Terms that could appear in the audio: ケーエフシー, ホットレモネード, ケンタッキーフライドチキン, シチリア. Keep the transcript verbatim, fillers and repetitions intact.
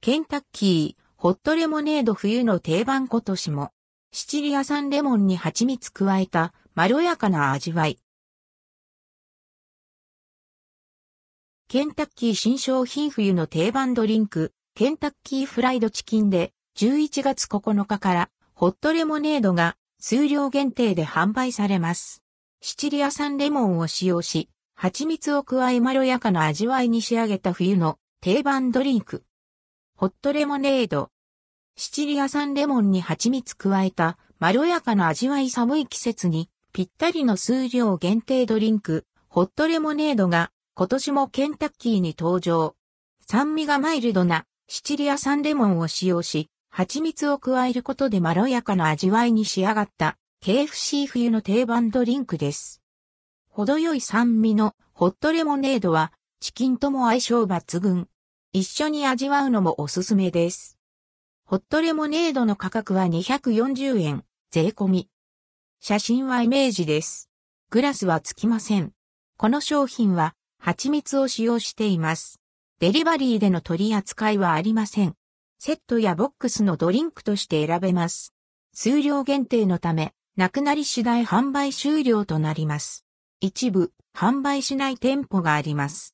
ケンタッキー、ホットレモネード冬の定番今年も、シチリア産レモンに蜂蜜加えたまろやかな味わい。ケンタッキー新商品冬の定番ドリンク、ケンタッキーフライドチキンでじゅういちがつここのかからホットレモネードが数量限定で販売されます。シチリア産レモンを使用し、蜂蜜を加えまろやかな味わいに仕上げた冬の定番ドリンク。ホットレモネード。シチリア産レモンに蜂蜜加えたまろやかな味わい寒い季節にぴったりの数量限定ドリンク、ホットレモネードが今年もケンタッキーに登場。酸味がマイルドなシチリア産レモンを使用し、蜂蜜を加えることでまろやかな味わいに仕上がった ケーエフシー 冬の定番ドリンクです。程よい酸味のホットレモネードはチキンとも相性抜群。一緒に味わうのもおすすめです。ホットレモネードの価格はにひゃくよんじゅうえん、税込み。写真はイメージです。グラスはつきません。この商品は蜂蜜を使用しています。デリバリーでの取り扱いはありません。セットやボックスのドリンクとして選べます。数量限定のため、なくなり次第販売終了となります。一部、販売しない店舗があります。